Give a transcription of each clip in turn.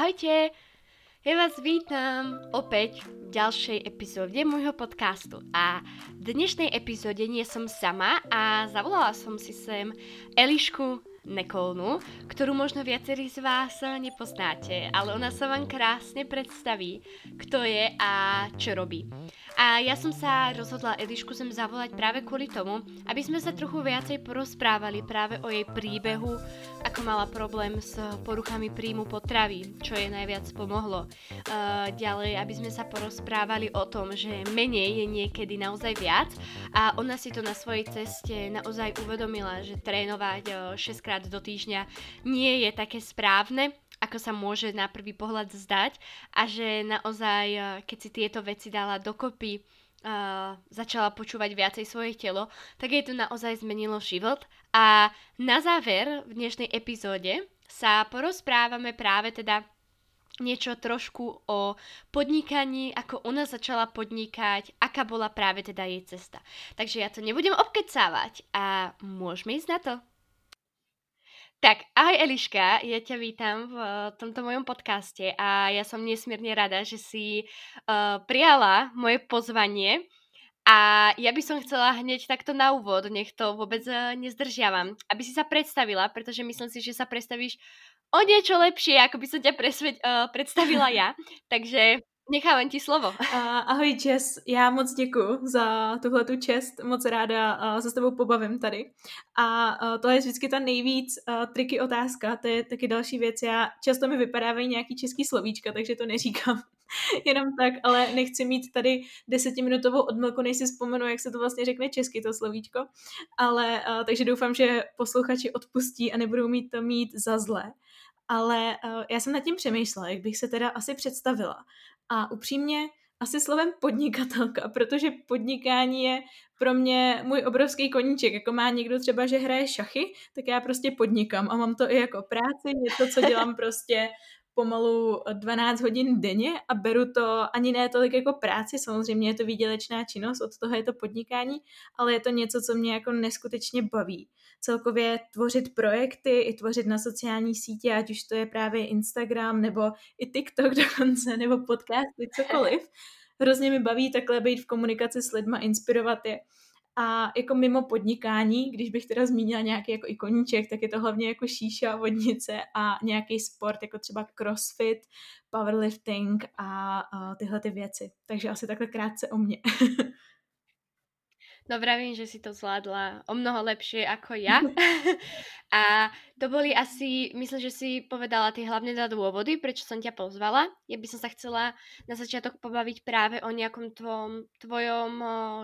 Ahojte, ja vás vítam opäť v ďalšej epizóde môjho podcastu. A v dnešnej epizóde nie som sama a zavolala som si sem Elišku Nekolnú, ktorú možno viacerí z vás nepoznáte, ale ona sa vám krásne predstaví, kto je a čo robí. A ja som sa rozhodla Elišku sem zavolať práve kvôli tomu, aby sme sa trochu viacej porozprávali práve o jej príbehu, ako mala problém s poruchami príjmu potravy, čo jej najviac pomohlo. Ďalej, aby sme sa porozprávali o tom, že menej je niekedy naozaj viac a ona si to na svojej ceste naozaj uvedomila, že trénovať 6-krát do týždňa nie je také správne, ako sa môže na prvý pohľad zdať, a že naozaj, keď si tieto veci dala dokopy, začala počúvať viacej svoje telo, tak jej to naozaj zmenilo život. A na záver v dnešnej epizóde sa porozprávame práve teda niečo trošku o podnikaní, ako ona začala podnikať, aká bola práve teda jej cesta. Takže ja to nebudem obkecávať a môžeme ísť na to. Tak, ahoj Eliška, ja ťa vítam v tomto mojom podcaste a ja som nesmierne rada, že si prijala moje pozvanie a ja by som chcela hneď takto na úvod, nech to vôbec nezdržiavam, aby si sa predstavila, pretože myslím si, že sa predstavíš o niečo lepšie, ako by som ťa predstavila ja, takže nechávám ti slovo. Ahoj Jess, já moc děkuju za tuhletu čest, moc ráda se s tebou pobavím tady. A to je vždycky ta nejvíc triky otázka, to je taky další věc, já často mi vypadávají nějaký český slovíčka, takže to neříkám jenom tak, ale nechci mít tady 10-minutovou odmlku, než si vzpomenu, jak se to vlastně řekne česky, to slovíčko, ale takže doufám, že posluchači odpustí a nebudou mít to mít za zlé. Ale já jsem nad tím přemýšlela, jak bych se teda asi představila. A upřímně asi slovem podnikatelka, protože podnikání je pro mě můj obrovský koníček. Jako má někdo třeba, že hraje šachy, tak já prostě podnikám a mám to i jako práci, něco, co dělám prostě pomalu 12 hodin denně a beru to ani ne tolik jako práci, samozřejmě je to výdělečná činnost, od toho je to podnikání, ale je to něco, co mě jako neskutečně baví. Celkově tvořit projekty i tvořit na sociální sítě, ať už to je právě Instagram nebo i TikTok dokonce, nebo podcasty, cokoliv. Hrozně mi baví takhle být v komunikaci s lidma, inspirovat je. A jako mimo podnikání, když bych teda zmínila nějaký jako koníček, tak je to hlavně jako šíša, vodnice a nějaký sport, jako třeba crossfit, powerlifting a tyhle ty věci. Takže asi takhle krátce o mně. No vravím, že si to zvládla o mnoho lepšie ako ja. A to boli asi, myslím, že si povedala tie hlavné dôvody, prečo som ťa pozvala. Ja by som sa chcela na začiatok pobaviť práve o nejakom tvojom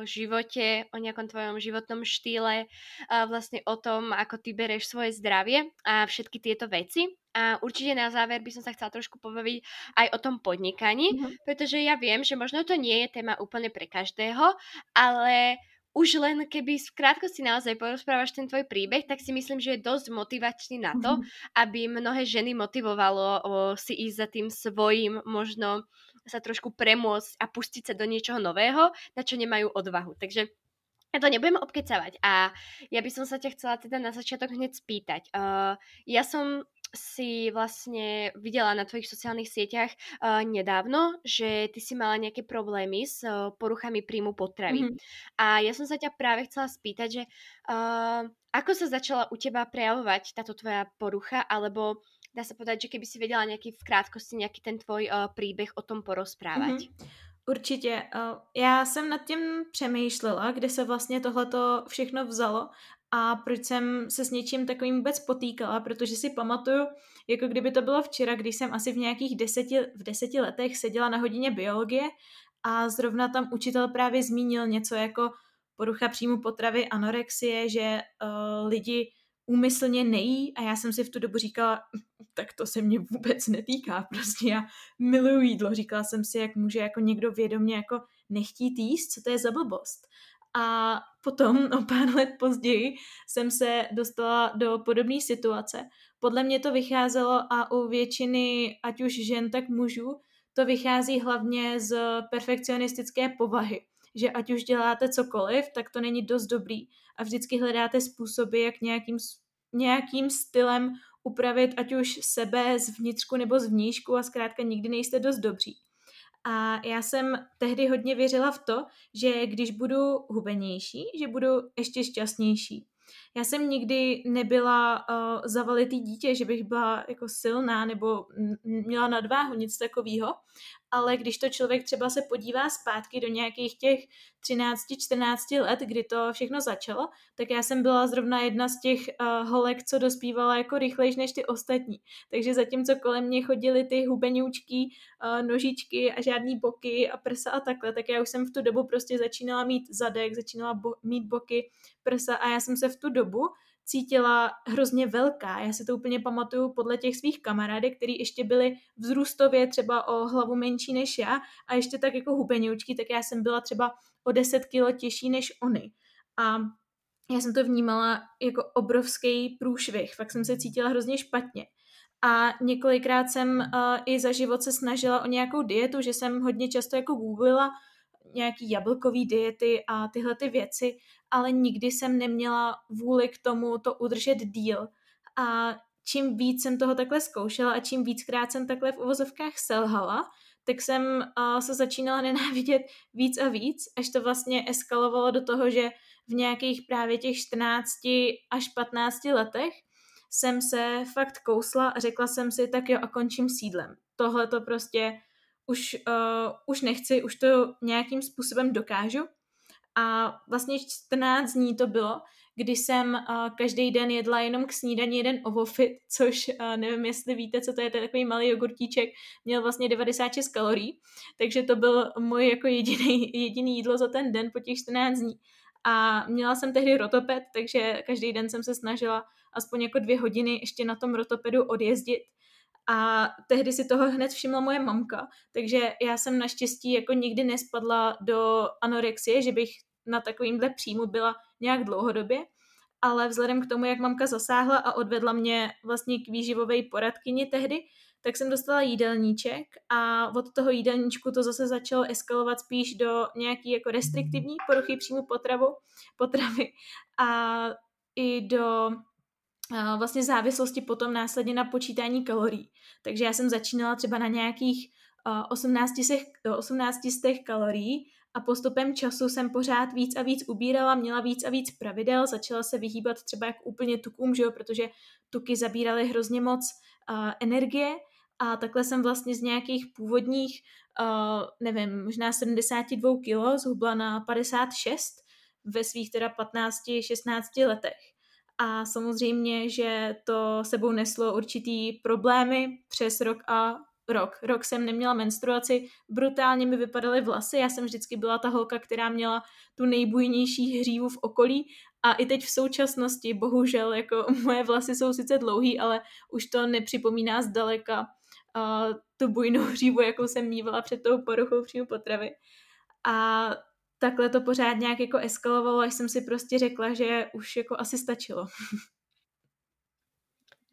živote, o nejakom tvojom životnom štýle, vlastne o tom, ako ty bereš svoje zdravie a všetky tieto veci. A určite na záver by som sa chcela trošku pobaviť aj o tom podnikaní, pretože ja viem, že možno to nie je téma úplne pre každého, ale už len keby v krátkosti naozaj porozprávaš ten tvoj príbeh, tak si myslím, že je dosť motivačný na to, aby mnohé ženy motivovalo si ísť za tým svojím, možno sa trošku premôcť a pustiť sa do niečoho nového, na čo nemajú odvahu. Takže ja to nebudem obkecavať. A ja by som sa ťa chcela teda na začiatok hneď spýtať. Ja som si vlastne videla na tvojich sociálnych sieťach nedávno, že ty si mala nejaké problémy s poruchami príjmu potravy. A ja som sa ťa práve chcela spýtať, že ako sa začala u teba prejavovať táto tvoja porucha, alebo dá sa povedať, že keby si vedela nejaký v krátkosti nejaký ten tvoj príbeh o tom porozprávať. Určitě. Já jsem nad tím přemýšlela, kde se vlastně tohleto všechno vzalo a proč jsem se s něčím takovým vůbec potýkala, protože si pamatuju, jako kdyby to bylo včera, když jsem asi v nějakých 10 letech seděla na hodině biologie a zrovna tam učitel právě zmínil něco jako porucha příjmu potravy, anorexie, že lidi úmyslně nejí a já jsem si v tu dobu říkala, tak to se mě vůbec netýká, prostě já miluju jídlo, říkala jsem si, jak může jako někdo vědomě jako nechtít jíst, co to je za blbost. A potom o pár let později jsem se dostala do podobné situace. Podle mě to vycházelo a u většiny, ať už žen, tak mužů, to vychází hlavně z perfekcionistické povahy, že ať už děláte cokoliv, tak to není dost dobrý a vždycky hledáte způsoby, jak nějakým stylem upravit ať už sebe z vnitřku nebo z vnížku a zkrátka nikdy nejste dost dobří. A já jsem tehdy hodně věřila v to, že když budu hubenější, že budu ještě šťastnější. Já jsem nikdy nebyla zavalitý dítě, že bych byla jako silná nebo měla nadváhu, nic takového, ale když to člověk třeba se podívá zpátky do nějakých těch 13-14 let, kdy to všechno začalo, tak já jsem byla zrovna jedna z těch holek, co dospívala jako rychlejš než ty ostatní. Takže zatímco kolem mě chodily ty hubeňoučky, nožičky a žádný boky a prsa a takhle, tak já už jsem v tu dobu prostě začínala mít zadek, začínala mít boky, prsa a já jsem se v tu dobu cítila hrozně velká. Já si to úplně pamatuju podle těch svých kamarádek, který ještě byly vzrůstově třeba o hlavu menší než já a ještě tak jako hubeňoučky, tak já jsem byla třeba o 10 kilo těžší než oni. A já jsem to vnímala jako obrovský průšvih, fakt jsem se cítila hrozně špatně. A několikrát jsem i za život se snažila o nějakou dietu, že jsem hodně často jako googlila nějaký jablkový diety a tyhle ty věci, ale nikdy jsem neměla vůli k tomu to udržet díl. A čím víc jsem toho takhle zkoušela a čím víckrát jsem takhle v uvozovkách selhala, tak jsem se začínala nenávidět víc a víc, až to vlastně eskalovalo do toho, že v nějakých právě těch 14 až 15 letech jsem se fakt kousla a řekla jsem si, tak jo, a končím s jídlem. Tohle to prostě už nechci, už to nějakým způsobem dokážu. A vlastně 14 dní to bylo, kdy jsem každý den jedla jenom k snídani jeden ovofit, což nevím, jestli víte, co to je, takový malý jogurtíček, měl vlastně 96 kalorií, takže to byl můj jako jediný jídlo za ten den po těch 14 dní. A měla jsem tehdy rotoped, takže každý den jsem se snažila aspoň jako 2 hodiny ještě na tom rotopedu odjezdit. A tehdy si toho hned všimla moje mamka, takže já jsem naštěstí jako nikdy nespadla do anorexie, že bych na takovýmhle příjmu byla nějak dlouhodobě, ale vzhledem k tomu, jak mamka zasáhla a odvedla mě vlastně k výživové poradkyni tehdy, tak jsem dostala jídelníček a od toho jídelníčku to zase začalo eskalovat spíš do nějaký jako restriktivní poruchy příjmu potravy a i do vlastně závislosti potom následně na počítání kalorií. Takže já jsem začínala třeba na nějakých 1800 kalorií a postupem času jsem pořád víc a víc ubírala, měla víc a víc pravidel, začala se vyhýbat třeba jak úplně tukům, že jo, protože tuky zabíraly hrozně moc energie a takhle jsem vlastně z nějakých původních, nevím, možná 72 kilo zhubla na 56 ve svých teda 15-16 letech. A samozřejmě, že to sebou neslo určitý problémy přes rok a rok. Rok jsem neměla menstruaci, brutálně mi vypadaly vlasy, já jsem vždycky byla ta holka, která měla tu nejbujnější hřívu v okolí a i teď v současnosti, bohužel, jako moje vlasy jsou sice dlouhý, ale už to nepřipomíná zdaleka tu bujnou hřívu, jakou jsem mívala před tou poruchou příjmu potravy. A takhle to pořád nějak jako eskalovalo, až jsem si prostě řekla, že už jako asi stačilo.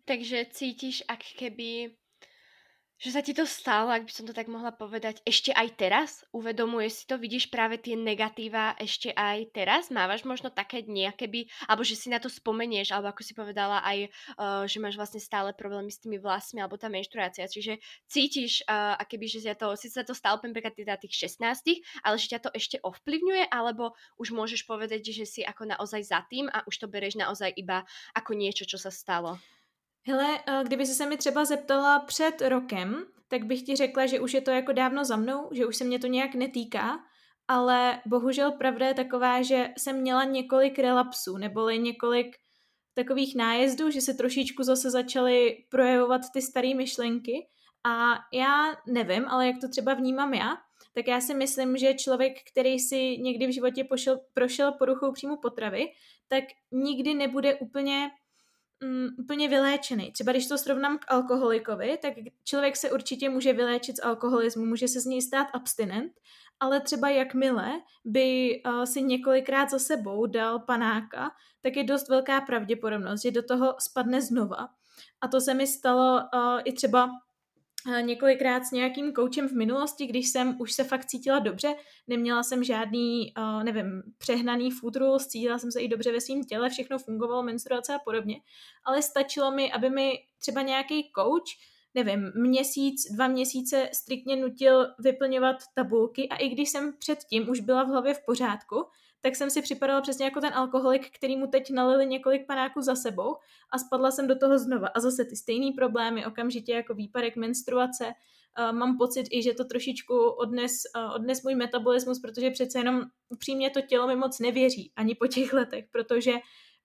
Takže cítiš, ak keby, že sa ti to stalo, ak by som to tak mohla povedať, ešte aj teraz? Uvedomuješ si to? Vidíš práve tie negatíva ešte aj teraz? Mávaš možno také dni, keby, alebo že si na to spomenieš, alebo ako si povedala aj, že máš vlastne stále problémy s tými vlasmi, alebo tá menštruácia. Čiže cítiš, akoby, že sa to stalo napríklad tých 16, ale že ťa to ešte ovplyvňuje, alebo už môžeš povedať, že si ako naozaj za tým a už to bereš naozaj iba ako niečo, čo sa stalo? Hele, kdyby jsi se mi třeba zeptala před rokem, tak bych ti řekla, že už je to jako dávno za mnou, že už se mě to nějak netýká, ale bohužel pravda je taková, že jsem měla několik relapsů, neboli několik takových nájezdů, že se trošičku zase začaly projevovat ty staré myšlenky a já nevím, ale jak to třeba vnímám já, tak já si myslím, že člověk, který si někdy v životě prošel poruchou příjmu potravy, tak nikdy nebude úplně vyléčený. Třeba když to srovnám k alkoholikovi, tak člověk se určitě může vyléčit z alkoholismu, může se z něj stát abstinent, ale třeba jakmile by si několikrát za sebou dal panáka, tak je dost velká pravděpodobnost, že do toho spadne znova. A to se mi stalo i třeba několikrát s nějakým koučem v minulosti, když jsem už se fakt cítila dobře, neměla jsem žádný, nevím, přehnaný food rules, cítila jsem se i dobře ve svém těle, všechno fungovalo, menstruace a podobně, ale stačilo mi, aby mi třeba nějaký coach, nevím, 1-2 měsíce striktně nutil vyplňovat tabulky a i když jsem předtím už byla v hlavě v pořádku, tak jsem si připadala přesně jako ten alkoholik, který mu teď nalili několik panáků za sebou a spadla jsem do toho znova. A zase ty stejný problémy, okamžitě jako výpadek menstruace. Mám pocit i, že to trošičku odnes můj metabolismus, protože přece jenom upřímně to tělo mi moc nevěří ani po těch letech, protože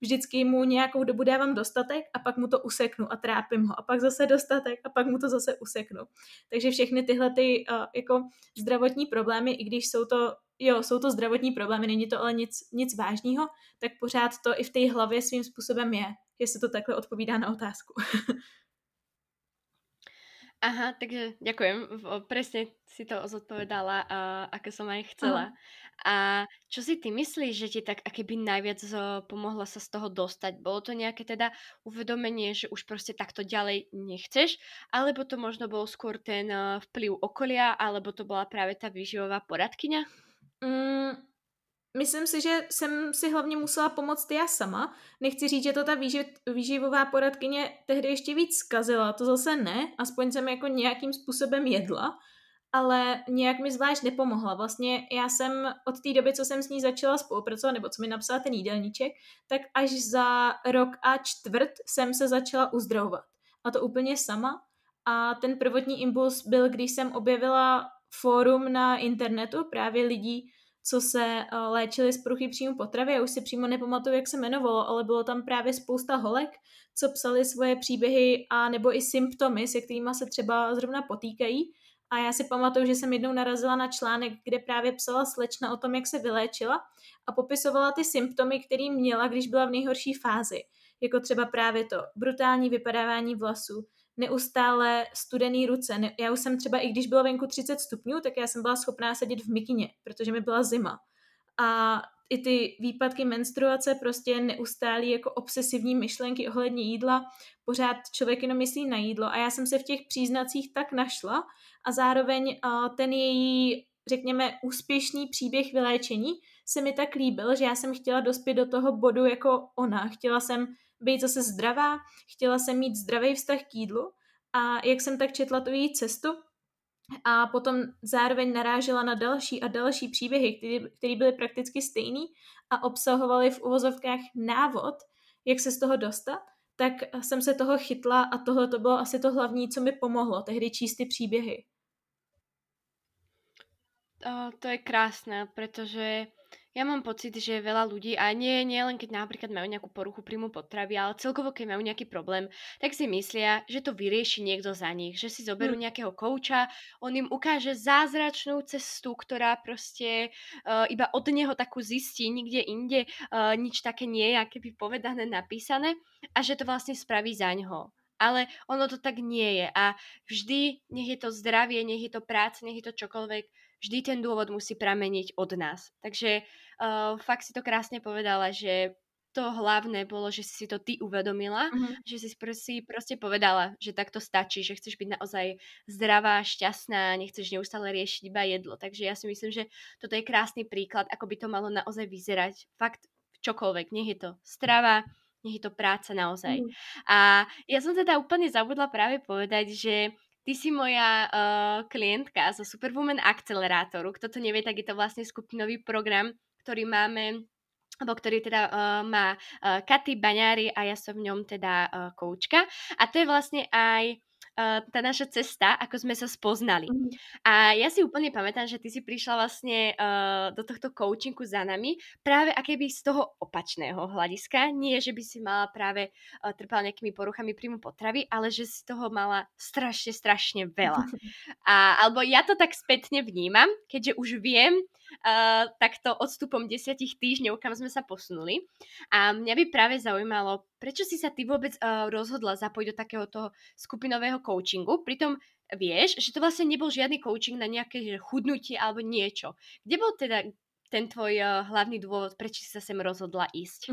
vždycky mu nějakou dobu dávám dostatek a pak mu to useknu a trápím ho a pak zase dostatek a pak mu to zase useknu. Takže všechny tyhle ty jako zdravotní problémy, i když jsou to zdravotní problémy, není to ale nic vážného, tak pořád to i v té hlavě svým způsobem je, jestli to takhle odpovídá na otázku. Aha, takže ďakujem. Presne si to zodpovedala, ako som aj chcela. A čo si ty myslíš, že ti tak akéby najviac pomohla sa z toho dostať? Bolo to nejaké teda uvedomenie, že už proste takto ďalej nechceš? Alebo to možno bol skôr ten vplyv okolia? Alebo to bola práve tá výživová poradkyňa? Myslím si, že jsem si hlavně musela pomoct já sama. Nechci říct, že to ta výživová poradkyně tehdy ještě víc zkazila, to zase ne, aspoň jsem jako nějakým způsobem jedla, ale nějak mi zvlášť nepomohla. Vlastně já jsem od té doby, co jsem s ní začala spolupracovat, nebo co mi napsala ten jídelníček, tak až za 1,25 roku jsem se začala uzdravovat. A to úplně sama. A ten prvotní impuls byl, když jsem objevila fórum na internetu právě lidí, co se léčili z poruchy příjmu potravy. Já už si přímo nepamatuju, jak se jmenovalo, ale bylo tam právě spousta holek, co psali svoje příběhy a nebo i symptomy, se kterými se třeba zrovna potýkají. A já si pamatuju, že jsem jednou narazila na článek, kde právě psala slečna o tom, jak se vyléčila a popisovala ty symptomy, který měla, když byla v nejhorší fázi. Jako třeba právě to brutální vypadávání vlasů, neustále studený ruce. Já už jsem třeba, i když bylo venku 30 stupňů, tak já jsem byla schopná sedět v mikině, protože mi byla zima. A i ty výpadky menstruace, prostě neustálí jako obsesivní myšlenky ohledně jídla, pořád člověk jenom myslí na jídlo. A já jsem se v těch příznacích tak našla a zároveň ten její, řekněme, úspěšný příběh vyléčení se mi tak líbil, že já jsem chtěla dospět do toho bodu jako ona. Chtěla jsem být zase zdravá, chtěla jsem mít zdravý vztah k jídlu a jak jsem tak četla tu její cestu a potom zároveň narážela na další a další příběhy, které byly prakticky stejný a obsahovaly v uvozovkách návod, jak se z toho dostat, tak jsem se toho chytla a tohle to bylo asi to hlavní, co mi pomohlo tehdy číst ty příběhy. To je krásné, pretože ja mám pocit, že veľa ľudí, a nie len keď napríklad majú nejakú poruchu príjmu potravy, ale celkovo keď majú nejaký problém, tak si myslia, že to vyrieši niekto za nich, že si zoberú nejakého kouča, on im ukáže zázračnú cestu, ktorá proste iba od neho takú zistí, nikde inde nič také nie je, aké by povedané, napísané, a že to vlastne spraví za ňoho. Ale ono to tak nie je a vždy, nech je to zdravie, nech je to práca, nech je to čokoľvek, vždy ten dôvod musí prameniť od nás. Takže fakt si to krásne povedala, že to hlavné bolo, že si to ty uvedomila, že si proste povedala, že takto stačí, že chceš byť naozaj zdravá, šťastná, nechceš neustále riešiť iba jedlo. Takže ja si myslím, že toto je krásny príklad, ako by to malo naozaj vyzerať. Fakt čokoľvek, nech je to strava, nech je to práca naozaj. A ja som teda úplne zabudla práve povedať, že ty si moja klientka zo Superwoman Acceleratoru. Kto to nevie, tak je to vlastne skupinový program, ktorý máme, alebo ktorý teda má Kati Baňári a ja som v ňom teda koučka. A to je vlastne aj tá naša cesta, ako sme sa spoznali. A ja si úplne pamätám, že ty si prišla vlastne do tohto coachingu za nami práve akéby z toho opačného hľadiska. Nie, že by si mala práve trpala nejakými poruchami príjmu potravy, ale že si toho mala strašne veľa. Alebo ja to tak spätne vnímam, keďže už viem takto odstupom 10 týždňov, kam sme sa posunuli. A mňa by práve zaujímalo, prečo si sa ty vôbec rozhodla zapojiť do takého toho skupinového coachingu? Pritom vieš, že to vlastne nebol žiadny coaching na nejaké chudnutie alebo niečo. Kde bol teda ten tvoj hlavný dôvod, prečo si sa sem rozhodla ísť?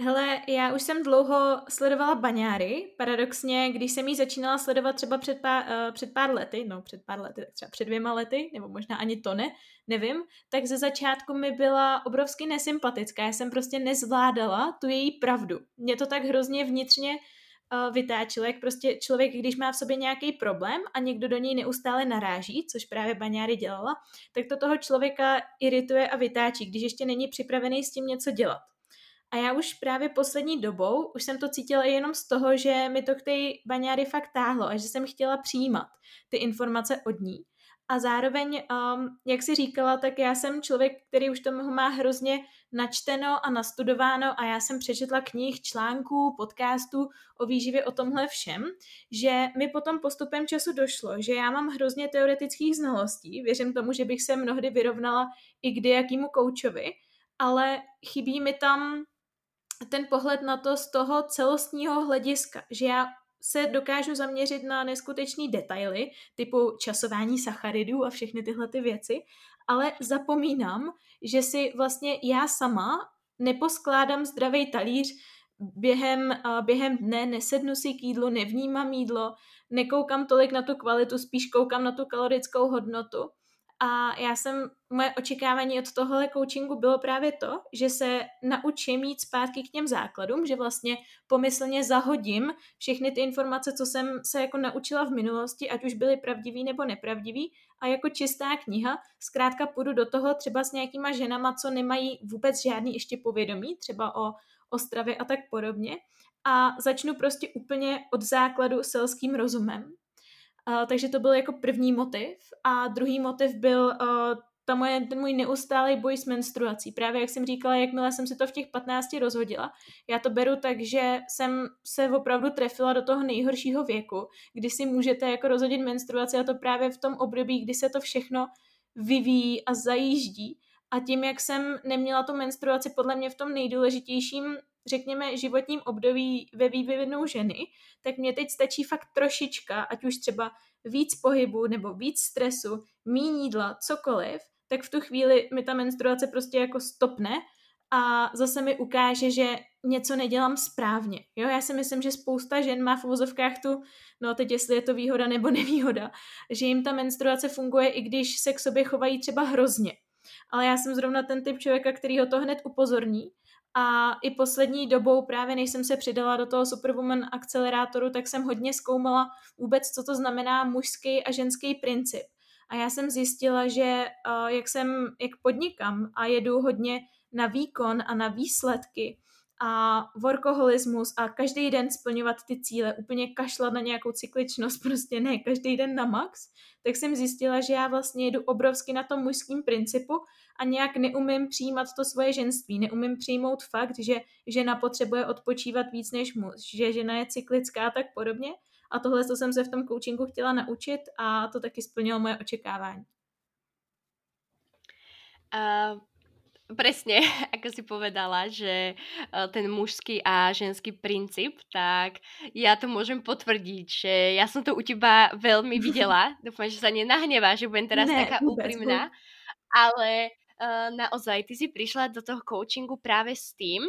Hele, já už jsem dlouho sledovala Baňári, paradoxně, když jsem ji začínala sledovat třeba před pár lety, tak třeba před 2 lety, nebo možná ani to ne, nevím, tak ze začátku mi byla obrovsky nesympatická, já jsem prostě nezvládala tu její pravdu. Mě to tak hrozně vnitřně vytáčilo, jak prostě člověk, když má v sobě nějaký problém a někdo do něj neustále naráží, což právě Baňári dělala, tak to toho člověka irituje a vytáčí, když ještě není připravený s tím něco dělat. A já už právě poslední dobou, už jsem to cítila jenom z toho, že mi to k té Baňári fakt táhlo a že jsem chtěla přijímat ty informace od ní. A zároveň, jak si říkala, tak já jsem člověk, který už to má hrozně načteno a nastudováno a já jsem přečetla knih, článků, podcastů o výživě, o tomhle všem, že mi potom postupem času došlo, že já mám hrozně teoretických znalostí, věřím tomu, že bych se mnohdy vyrovnala i kdejakýmu koučovi, ale chybí mi tam ten pohled na to z toho celostního hlediska, že já se dokážu zaměřit na neskutečný detaily, typu časování sacharidů a všechny tyhle ty věci, ale zapomínám, že si vlastně já sama neposkládám zdravý talíř během dne, nesednu si k jídlu, nevnímám jídlo, nekoukám tolik na tu kvalitu, spíš koukám na tu kalorickou hodnotu. A moje očekávání od tohohle coachingu bylo právě to, že se naučím jít zpátky k těm základům, že vlastně pomyslně zahodím všechny ty informace, co jsem se jako naučila v minulosti, ať už byly pravdivý nebo nepravdivý, a jako čistá kniha, zkrátka půjdu do toho třeba s nějakýma ženama, co nemají vůbec žádný ještě povědomí, třeba o stravě a tak podobně, a začnu prostě úplně od základu selským rozumem. Takže to byl jako první motiv a druhý motiv byl ten můj neustálý boj s menstruací. Právě jak jsem říkala, jakmile jsem si to v těch 15 rozhodila, já to beru tak, že jsem se opravdu trefila do toho nejhoršího věku, kdy si můžete jako rozhodit menstruaci, a to právě v tom období, kdy se to všechno vyvíjí a zajíždí, a tím, jak jsem neměla tu menstruaci podle mě v tom nejdůležitějším, řekněme, životním období ve vývinu ženy, tak mě teď stačí fakt trošička, ať už třeba víc pohybu nebo víc stresu, míň jídla, cokoliv, tak v tu chvíli mi ta menstruace prostě jako stopne a zase mi ukáže, že něco nedělám správně. Jo, já si myslím, že spousta žen má v uvozovkách teď jestli je to výhoda nebo nevýhoda, že jim ta menstruace funguje, i když se k sobě chovají třeba hrozně. Ale já jsem zrovna ten typ člověka, který ho to hned upozorní. A i poslední dobou, právě než jsem se přidala do toho Superwoman Acceleratoru, tak jsem hodně zkoumala vůbec, co to znamená mužský a ženský princip. A já jsem zjistila, že jak podnikám a jedu hodně na výkon a na výsledky a workoholismus a každý den splňovat ty cíle, úplně kašlat na nějakou cykličnost, prostě ne, každý den na max, tak jsem zjistila, že já vlastně jedu obrovsky na tom mužským principu a nějak neumím přijímat to svoje ženství, neumím přijmout fakt, že žena potřebuje odpočívat víc než muž, že žena je cyklická a tak podobně, a tohle to jsem se v tom coachingu chtěla naučit a to taky splnilo moje očekávání. Presne, ako si povedala, že ten mužský a ženský princíp, tak ja to môžem potvrdiť, že ja som to u teba veľmi videla. Dúfam, že sa nenahneváš, že budem teraz taká úprimná. Ale naozaj, ty si prišla do toho coachingu práve s tým,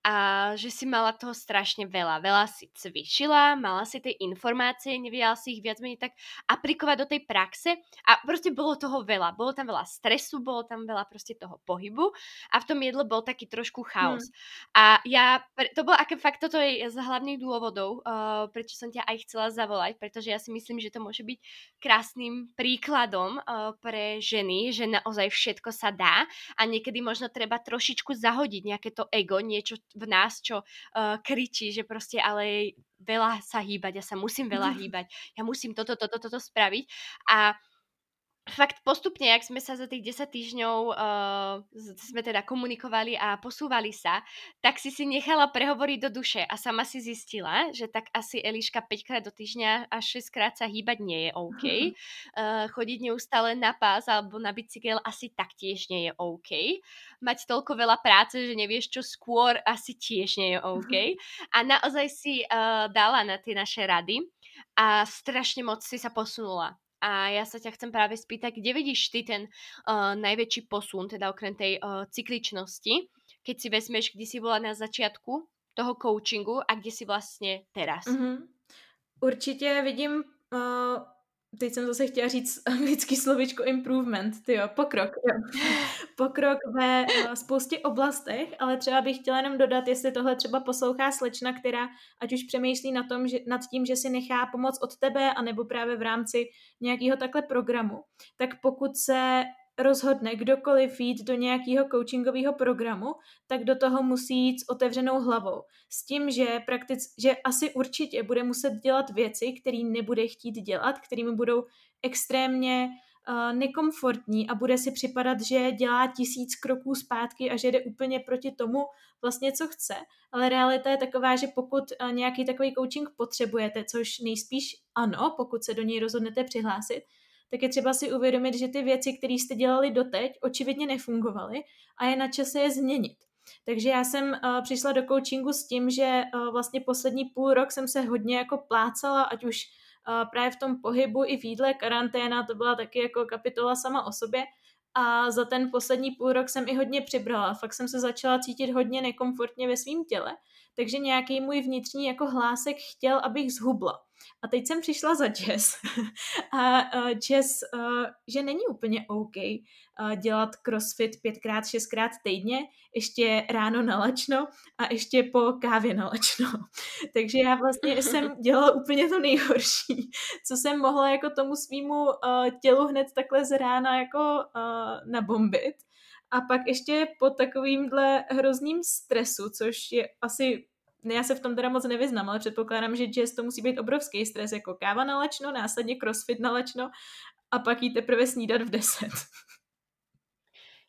a že si mala toho strašne veľa. Veľa si cvičila, mala si tie informácie, nevedela si ich viac menej tak aplikovať do tej praxe a proste bolo toho veľa. Bolo tam veľa stresu, bolo tam veľa proste toho pohybu a v tom jedle bol taký trošku chaos. A to bolo fakt toto je z hlavných dôvodov, prečo som ťa aj chcela zavolať, pretože ja si myslím, že to môže byť krásnym príkladom pre ženy, že naozaj všetko sa dá a niekedy možno treba trošičku zahodiť nejaké to ego, niečo v nás, čo kričí, že proste ale veľa sa hýbať, ja sa musím veľa hýbať, ja musím toto spraviť. A fakt postupne, jak sme sa za tých 10 týždňov sme teda komunikovali a posúvali sa, tak si nechala prehovoriť do duše a sama si zistila, že tak asi Eliška 5-krát do týždňa až 6-krát sa hýbať nie je OK. Chodiť neustále na pás alebo na bicykel asi taktiež nie je OK. Mať toľko veľa práce, že nevieš čo skôr, asi tiež nie je OK. A naozaj si dala na tie naše rady a strašne moc si sa posunula. A ja sa ťa chcem práve spýtať, kde vidíš ty ten najväčší posun, teda okrem tej cykličnosti, keď si vezmeš, kde si bola na začiatku toho coachingu a kde si vlastne teraz. Mm-hmm. Určitě vidím, teď jsem zase chtěla říct anglický slovičko improvement, tyjo, pokrok. Jo. Pokrok ve spoustě oblastech, ale třeba bych chtěla jenom dodat, jestli tohle třeba poslouchá slečna, která ať už přemýšlí nad tím, že si nechá pomoc od tebe, anebo právě v rámci nějakého takhle programu, tak pokud se rozhodne kdokoliv jít do nějakého coachingového programu, tak do toho musí jít s otevřenou hlavou. S tím, že asi určitě bude muset dělat věci, které nebude chtít dělat, kterými budou extrémně nekomfortní a bude si připadat, že dělá 1000 kroků zpátky a že jde úplně proti tomu vlastně, co chce. Ale realita je taková, že pokud nějaký takový coaching potřebujete, což nejspíš ano, pokud se do něj rozhodnete přihlásit, tak je třeba si uvědomit, že ty věci, které jste dělali doteď, očividně nefungovaly a je na čase je změnit. Takže já jsem přišla do coachingu s tím, že vlastně poslední půl rok jsem se hodně jako plácala, ať už právě v tom pohybu i v jídle, karanténa, to byla taky jako kapitola sama o sobě a za ten poslední půl rok jsem i hodně přibrala. Fakt jsem se začala cítit hodně nekomfortně ve svém těle, takže nějaký můj vnitřní jako hlásek chtěl, abych zhubla. A teď jsem přišla za Jess. A Jess, že není úplně OK dělat crossfit 5x, 6x týdně, ještě ráno na lačno a ještě po kávě na lačno. Takže já vlastně jsem dělala úplně to nejhorší, co jsem mohla jako tomu svýmu tělu hned takhle z rána jako nabombit. A pak ještě po takovýmhle hrozným stresu, což je asi... Já se v tom teda moc nevyznám, ale předpokládám, že jazz to musí být obrovský stres, jako káva na lačno, následně crossfit na lačno a pak jí teprve snídat v 10.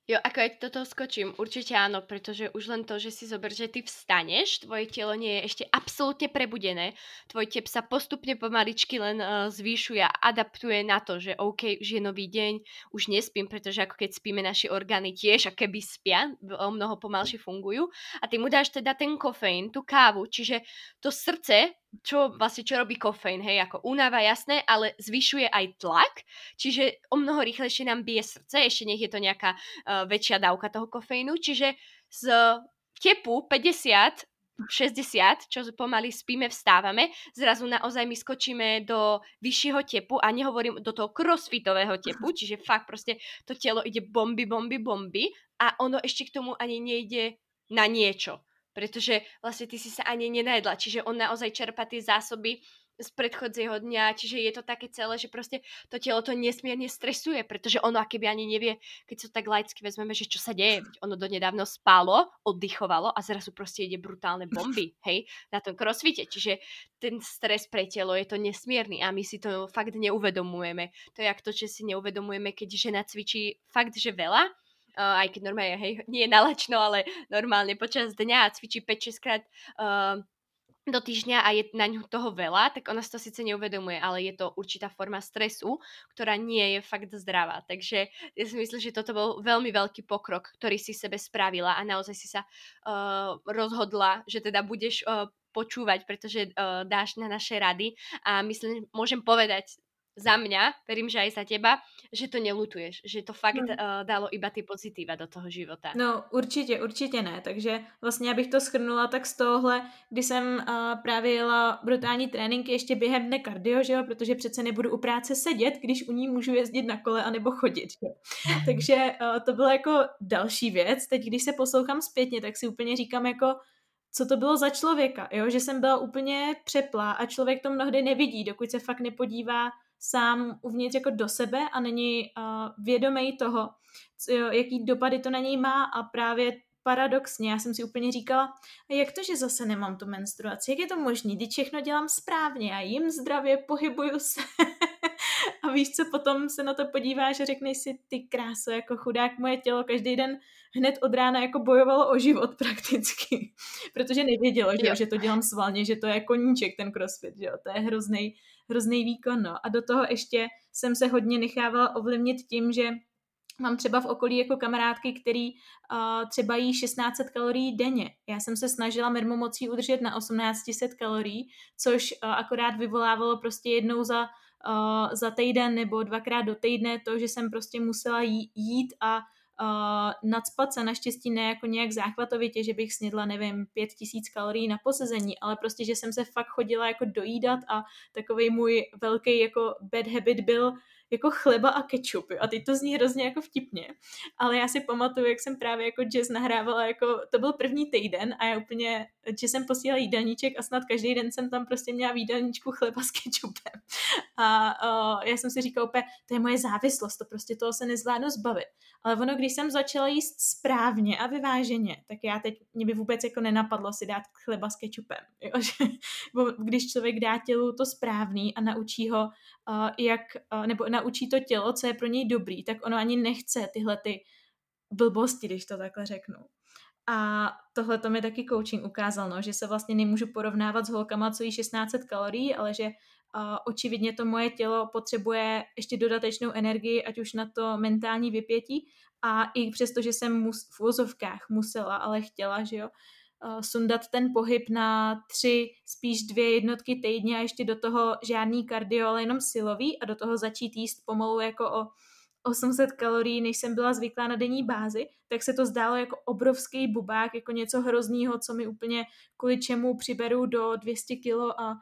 Jo, ako ja toto skočím, určite áno, pretože už len to, že si zober, že ty vstaneš, tvoje telo nie je ešte absolútne prebudené, tvoj tep sa postupne pomaličky len zvýšuje a adaptuje na to, že OK, už je nový deň, už nespím, pretože ako keď spíme, naše orgány tiež, a keby spia, o mnoho pomalšie fungujú a ty mu dáš teda ten kofeín, tú kávu, čiže to srdce, čo robí kofeín, hej, ako únava, jasné, ale zvyšuje aj tlak, čiže o mnoho rýchlejšie nám bije srdce, ešte nech je to nejaká väčšia dávka toho kofeínu, čiže z tepu 50, 60, čo pomaly spíme, vstávame, zrazu naozaj my skočíme do vyššieho tepu a nehovorím do toho crossfitového tepu, čiže fakt proste to telo ide bomby a ono ešte k tomu ani nejde na niečo. Pretože vlastne ty si sa ani nenajedla, čiže on naozaj čerpa tie zásoby z predchodzieho dňa, čiže je to také celé, že proste to telo to nesmierne stresuje, pretože ono akéby ani nevie, keď sa tak laicky vezmeme, že čo sa deje, ono donedávno spálo, oddychovalo a zrazu proste ide brutálne bomby, hej, na tom crossfite, čiže ten stres pre telo je to nesmierny a my si to fakt neuvedomujeme. To je jak to, že si neuvedomujeme, keď žena cvičí fakt, že veľa, aj keď normálne, hej, nie je nalačno, ale normálne počas dňa cvičí 5-6 krát do týždňa a je na ňu toho veľa, tak ona si to síce neuvedomuje, ale je to určitá forma stresu, ktorá nie je fakt zdravá. Takže ja si myslím, že toto bol veľmi veľký pokrok, ktorý si sebe spravila a naozaj si sa rozhodla, že teda budeš počúvať, pretože dáš na naše rady a myslím, môžem povedať za mňa, verím, že aj za teba, že to nelutuješ, že to fakt dalo iba ty pozitíva do toho života. No určitě ne, takže vlastně já bych to shrnula tak z tohohle, kdy jsem právě jela brutální tréninky ještě během dne kardio, že jo, protože přece nebudu u práce sedět, když u ní můžu jezdit na kole anebo chodit. Takže to byla jako další věc, teď když se poslouchám zpětně, tak si úplně říkám jako, co to bylo za člověka, jo, že jsem byla úplně přeplá a člověk to mnohdy nevidí, dokud se fakt nepodívá sám uvnitř jako do sebe a není vědomý toho, jaký dopady to na něj má a právě paradoxně, já jsem si úplně říkala, a jak to, že zase nemám tu menstruaci, jak je to možný, když všechno dělám správně a jim zdravě, pohybuju se a víš co, potom se na to podíváš a řekneš si, ty kráso, jako chudák moje tělo, každý den hned od rána jako bojovalo o život prakticky, protože nevědělo, že to dělám svalně, že to je koníček ten crossfit, jo? To je hrozný výkon, no. A do toho ještě jsem se hodně nechávala ovlivnit tím, že mám třeba v okolí jako kamarádky, který třeba jí 1600 kalorií denně. Já jsem se snažila mermomocí udržet na 1800 kalorií, což akorát vyvolávalo prostě jednou za týden nebo dvakrát do týdne to, že jsem prostě musela jít a Nacpat se naštěstí ne jako nějak záchvatovitě, že bych snědla, nevím, 5000 kalorií na posezení, ale prostě, že jsem se fakt chodila jako dojídat a takovej můj velký jako bad habit byl jako chleba a kečup. A teď to zní hrozně jako vtipně. Ale já si pamatuju, jak jsem právě jako jazz nahrávala, jako to byl první týden a já úplně, že jsem posílala jídelníček a snad každý den jsem tam prostě měla v jídelníčku chleba s kečupem. A já jsem si říkala úplně, to je moje závislost, to prostě toho se nezvládnu zbavit. Ale ono, když jsem začala jíst správně a vyváženě, tak já teď, mě by vůbec jako nenapadlo si dát chleba s kečupem. Když člověk dá tělu to správný a naučí ho, jak, nebo naučí to tělo, co je pro něj dobrý, tak ono ani nechce tyhle ty blbosti, když to takhle řeknu. A tohle to mi taky coaching ukázal, no, že se vlastně nemůžu porovnávat s holkama, co jí 1600 kalorií, ale že očividně to moje tělo potřebuje ještě dodatečnou energii, ať už na to mentální vypětí, a i přesto, že jsem v uvozovkách musela, ale chtěla, že jo, sundat ten pohyb na 3, spíš 2 jednotky týdně a ještě do toho žádný kardio, ale jenom silový, a do toho začít jíst pomalu jako o 800 kalorií, než jsem byla zvyklá na denní bázi, tak se to zdálo jako obrovský bubák, jako něco hroznýho, co mi úplně, kvůli čemu přiberu do 200 kilo a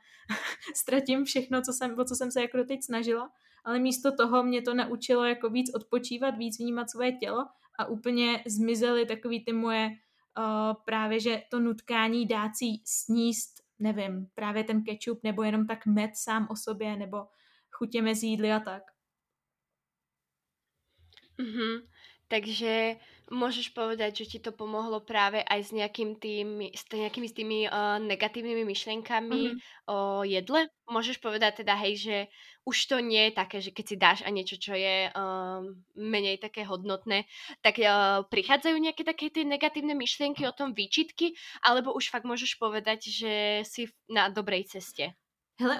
ztratím všechno, o co jsem se jako doteď snažila. Ale místo toho mě to naučilo jako víc odpočívat, víc vnímat svoje tělo a úplně zmizely takový ty moje právě, že to nutkání dát si sníst, nevím, právě ten kečup, nebo jenom tak med sám o sobě, nebo chutě mezi jídly a tak. Mm-hmm. Takže môžeš povedať, že ti to pomohlo práve aj s nejakými tými negatívnymi myšlienkami o jedle? Môžeš povedať teda, hej, že už to nie je také, že keď si dáš a niečo, čo je menej také hodnotné, tak prichádzajú nejaké také tie negatívne myšlienky o tom, výčitky, alebo už fakt môžeš povedať, že si na dobrej ceste? Hele,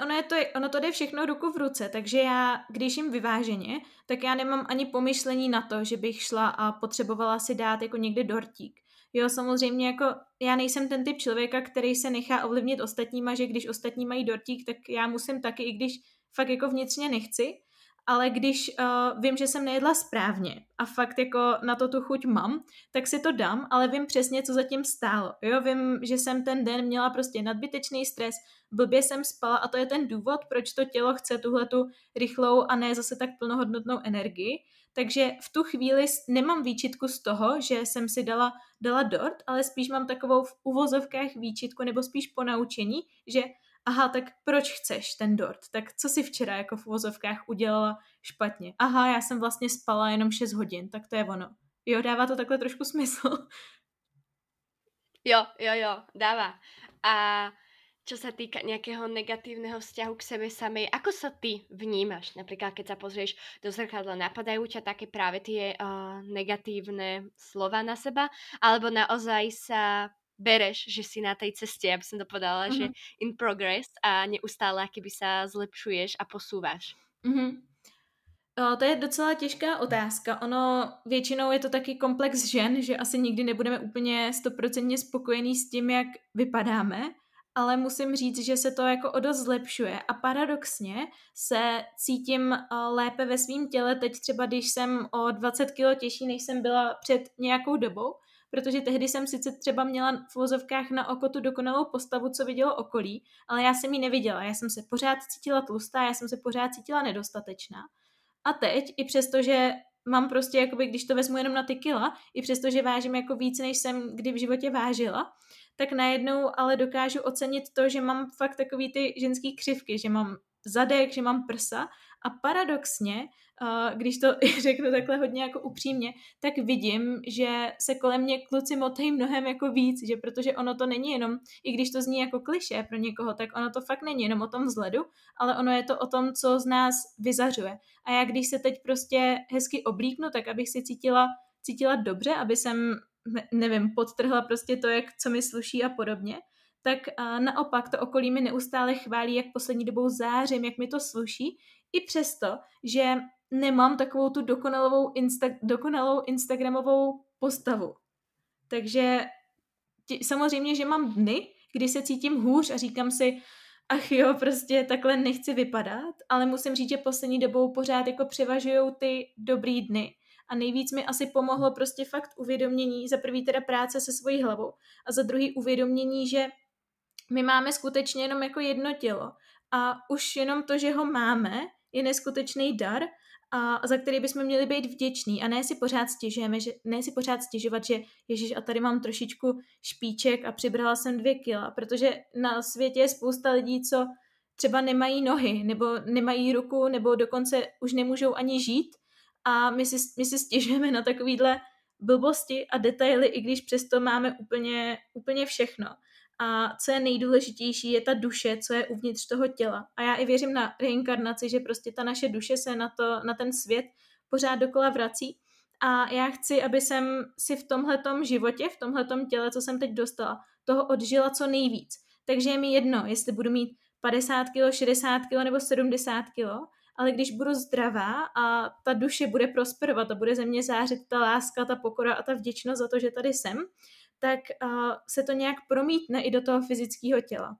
ono to jde všechno ruku v ruce, takže já, když jim vyváženě, tak já nemám ani pomyšlení na to, že bych šla a potřebovala si dát jako někde dortík. Jo, samozřejmě jako já nejsem ten typ člověka, který se nechá ovlivnit ostatníma, že když ostatní mají dortík, tak já musím taky, i když fakt jako vnitřně nechci, ale když vím, že jsem nejedla správně a fakt jako na to tu chuť mám, tak si to dám, ale vím přesně, co zatím stálo. Jo, vím, že jsem ten den měla prostě nadbytečný stres, blbě jsem spala a to je ten důvod, proč to tělo chce tuhletu rychlou a ne zase tak plnohodnotnou energii. Takže v tu chvíli nemám výčitku z toho, že jsem si dala dort, ale spíš mám takovou v uvozovkách výčitku, nebo spíš ponaučení, že aha, tak proč chceš ten dort? Tak co si včera jako v uvozovkách udělala špatně? Aha, já jsem vlastně spala jenom 6 hodin, tak to je ono. Jo, dává to takhle trošku smysl. Jo, dává. A čo sa týka nejakého negatívneho vzťahu k sebe samej, ako sa ty vnímaš? Napríklad, keď sa pozrieš do zrkadla, napadajú ťa také práve tie negatívne slova na seba? Alebo naozaj sa bereš, že si na tej ceste, aby som to povedala, že in progress a neustále keby sa zlepšuješ a posúvaš? Mhm. To je docela těžká otázka. Ono většinou je to taky komplex žen, že asi nikdy nebudeme úplně 100% spokojení s tím, jak vypadáme, ale musím říct, že se to jako o dost zlepšuje a paradoxně se cítím lépe ve svém těle teď třeba, když jsem o 20 kg těžší, než jsem byla před nějakou dobou, protože tehdy jsem sice třeba měla v uvozovkách na oko tu dokonalou postavu, co vidělo okolí, ale já jsem ji neviděla, já jsem se pořád cítila tlustá, já jsem se pořád cítila nedostatečná. A teď, i přesto, že mám prostě, jakoby, když to vezmu jenom na ty kila, i přesto, že vážím jako víc, než jsem kdy v životě vážila, tak najednou ale dokážu ocenit to, že mám fakt takový ty ženský křivky, že mám zadek, že mám prsa, a paradoxně, když to řeknu takhle hodně jako upřímně, tak vidím, že se kolem mě kluci motají mnohem jako víc, že protože ono to není jenom, i když to zní jako klišé pro někoho, tak ono to fakt není jenom o tom vzhledu, ale ono je to o tom, co z nás vyzařuje. A já když se teď prostě hezky oblíknu, tak abych si cítila dobře, aby jsem, nevím, podtrhla prostě to, jak co mi sluší a podobně, tak naopak to okolí mi neustále chválí, jak poslední dobou zářím, jak mi to sluší, i přesto, že nemám takovou tu dokonalou instagramovou postavu. Takže samozřejmě, že mám dny, kdy se cítím hůř a říkám si, ach jo, prostě takhle nechci vypadat, ale musím říct, že poslední dobou pořád jako převažujou ty dobrý dny. A nejvíc mi asi pomohlo prostě fakt uvědomění, za prvý teda práce se svojí hlavou a za druhý uvědomění, že my máme skutečně jenom jako jedno tělo a už jenom to, že ho máme, je neskutečný dar, a za který bychom měli být vděční a ne si pořád stěžujeme, ne si pořád stěžovat, že ježiš, a tady mám trošičku špiček a přibrala jsem 2 kila, protože na světě je spousta lidí, co třeba nemají nohy, nebo nemají ruku, nebo dokonce už nemůžou ani žít a my si stěžujeme na takovýhle blbosti a detaily, i když přesto máme úplně všechno. A co je nejdůležitější, je ta duše, co je uvnitř toho těla. A já i věřím na reinkarnaci, že prostě ta naše duše se na ten svět pořád dokola vrací. A já chci, aby jsem si v tomhletom životě, v tomhletom těle, co jsem teď dostala, toho odžila co nejvíc. Takže je mi jedno, jestli budu mít 50 kg, 60 kg nebo 70 kg, ale když budu zdravá a ta duše bude prosperovat a bude ze mě zářit ta láska, ta pokora a ta vděčnost za to, že tady jsem, tak se to nějak promítne i do toho fyzického těla.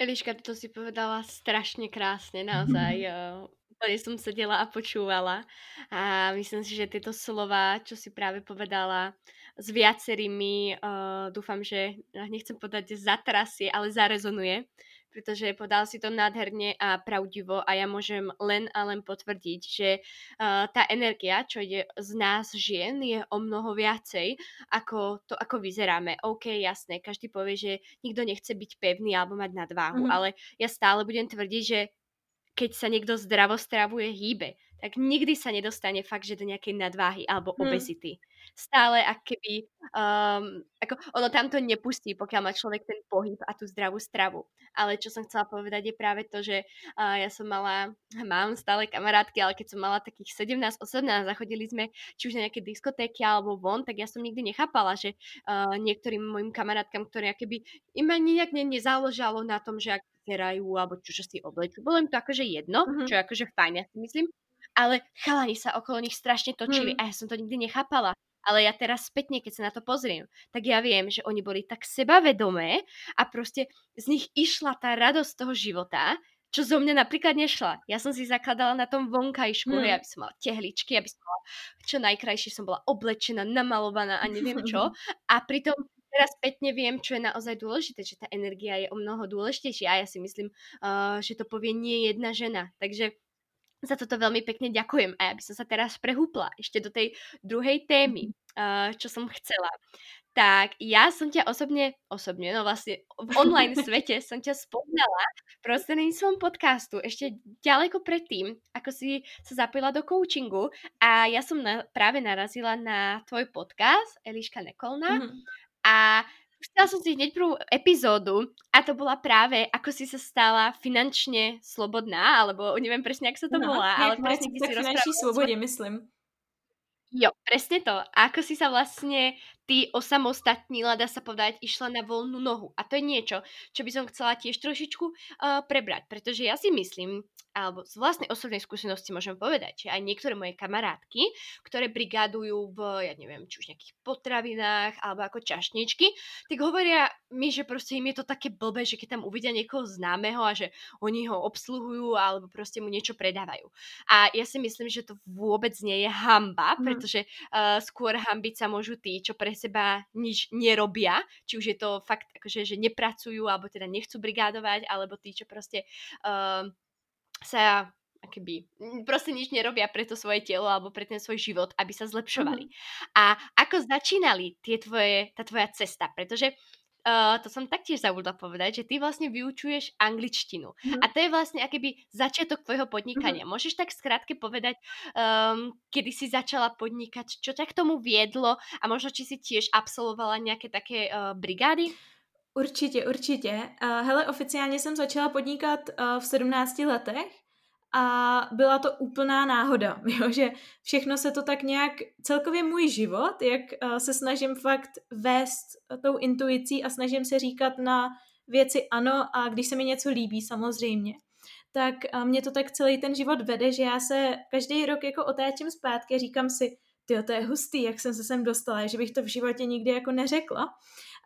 Eliška, to si povedala strašne krásne, naozaj. Úplne som sedela a počúvala a myslím si, že tieto slova, čo si práve povedala s viacerými, dúfam, že nechcem podať zatrasie, ale zarezonuje, pretože podal si to nádherne a pravdivo a ja môžem len a len potvrdiť, že tá energia, čo ide z nás žien, je o mnoho viacej ako to, ako vyzeráme. OK, jasné, každý povie, že nikto nechce byť pevný alebo mať nadváhu, ale ja stále budem tvrdiť, že keď sa niekto zdravo stravuje, hýbe, tak nikdy sa nedostane fakt, že do nejakej nadváhy alebo obezity. Stále akoby, ako ono tam to nepustí, pokiaľ má človek ten pohyb a tú zdravú stravu. Ale čo som chcela povedať je práve to, že ja som mám stále kamarátky, ale keď som mala takých 17-18, zachodili sme či už na nejaké diskotéky alebo von, tak ja som nikdy nechápala, že niektorým mojim kamarátkam, ktoré akoby im ani nejak nezaložalo na tom, že ak vyzerajú alebo čo si oblečú. Bolo im to akože jedno, čo je akože fajn, ja si myslím. Ale chalani sa okolo nich strašne točili a ja som to nikdy nechápala. Ale ja teraz spätne, keď sa na to pozriem, tak ja viem, že oni boli tak sebavedomé a proste z nich išla tá radosť toho života, čo zo mňa napríklad nešla. Ja som si zakladala na tom vonkajšku, aby som mala tehličky, aby som mala čo najkrajšie, som bola oblečená, namalovaná a neviem čo. A pritom teraz spätne viem, čo je naozaj dôležité, že tá energia je o mnoho dôležitejšia a ja si myslím, že to povie nie jedna žena. Takže za toto veľmi pekne ďakujem a ja by som sa teraz prehúpla ešte do tej druhej témy, čo som chcela. Tak ja som ťa osobne, no vlastne v online svete som ťa spoznala prostredníctvom podcastu ešte ďaleko predtým, ako si sa zapojila do coachingu a ja som práve narazila na tvoj podcast Eliška Nekolná a chcela som si hneď prvú epizódu a to bola práve, ako si sa stala finančne slobodná, alebo neviem presne, ako sa to volá, ale presne ty si rozprávala. Finančnej slobode, myslím. Jo, presne to. A ako si sa vlastne ty osamostatnila, dá sa povedať, išla na voľnú nohu. A to je niečo, čo by som chcela tiež trošičku prebrať, pretože ja si myslím, alebo z vlastnej osobnej skúsenosti môžem povedať, že aj niektoré moje kamarátky, ktoré brigádujú v, ja neviem, či už nejakých potravinách, alebo ako čašničky, tak hovoria mi, že proste im je to také blbé, že keď tam uvidia niekoho známeho a že oni ho obsluhujú, alebo proste mu niečo predávajú. A ja si myslím, že to vôbec nie je hanba, pretože skôr hanbiť sa môžu tí, čo pre seba nič nerobia, či už je to fakt akože, že nepracujú, alebo teda nechcú brigádovať, alebo tí, čo proste sa akoby proste nič nerobia pre to svoje telo alebo pre ten svoj život, aby sa zlepšovali. A ako začínali tá tvoja cesta? Pretože to som taktiež zabudla povedať, že ty vlastne vyučuješ angličtinu. A to je vlastne akoby začiatok tvojho podnikania. Môžeš tak skrátke povedať, kedy si začala podnikať, čo ťa k tomu viedlo a možno, či si tiež absolvovala nejaké také brigády? Určitě. Hele, oficiálně jsem začala podnikat v 17 letech a byla to úplná náhoda, jo? Že všechno se to tak nějak, celkově můj život, jak se snažím fakt vést tou intuicí a snažím se říkat na věci ano a když se mi něco líbí samozřejmě, tak mě to tak celý ten život vede, že já se každý rok jako otáčím zpátky a říkám si, tyjo, to je hustý, jak jsem se sem dostala, že bych to v životě nikdy jako neřekla.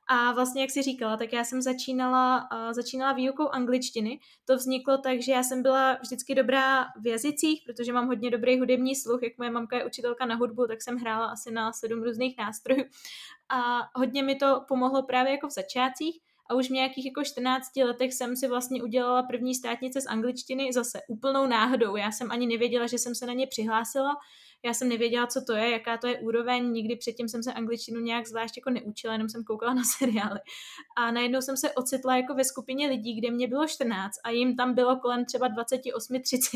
A vlastně, jak jsi říkala, tak já jsem začínala výukou angličtiny. To vzniklo tak, že já jsem byla vždycky dobrá v jazycích, protože mám hodně dobrý hudební sluch. Jak moje mamka je učitelka na hudbu, tak jsem hrála asi na 7 různých nástrojů. A hodně mi to pomohlo právě jako v začátcích. A už v nějakých jako 14 letech jsem si vlastně udělala první státnice z angličtiny zase úplnou náhodou. Já jsem ani nevěděla, že jsem se na ně přihlásila. Já jsem nevěděla, co to je, jaká to je úroveň. Nikdy předtím jsem se angličtinu nějak zvlášť jako neučila, jenom jsem koukala na seriály. A najednou jsem se ocitla jako ve skupině lidí, kde mě bylo 14 a jim tam bylo kolem třeba 28, 30.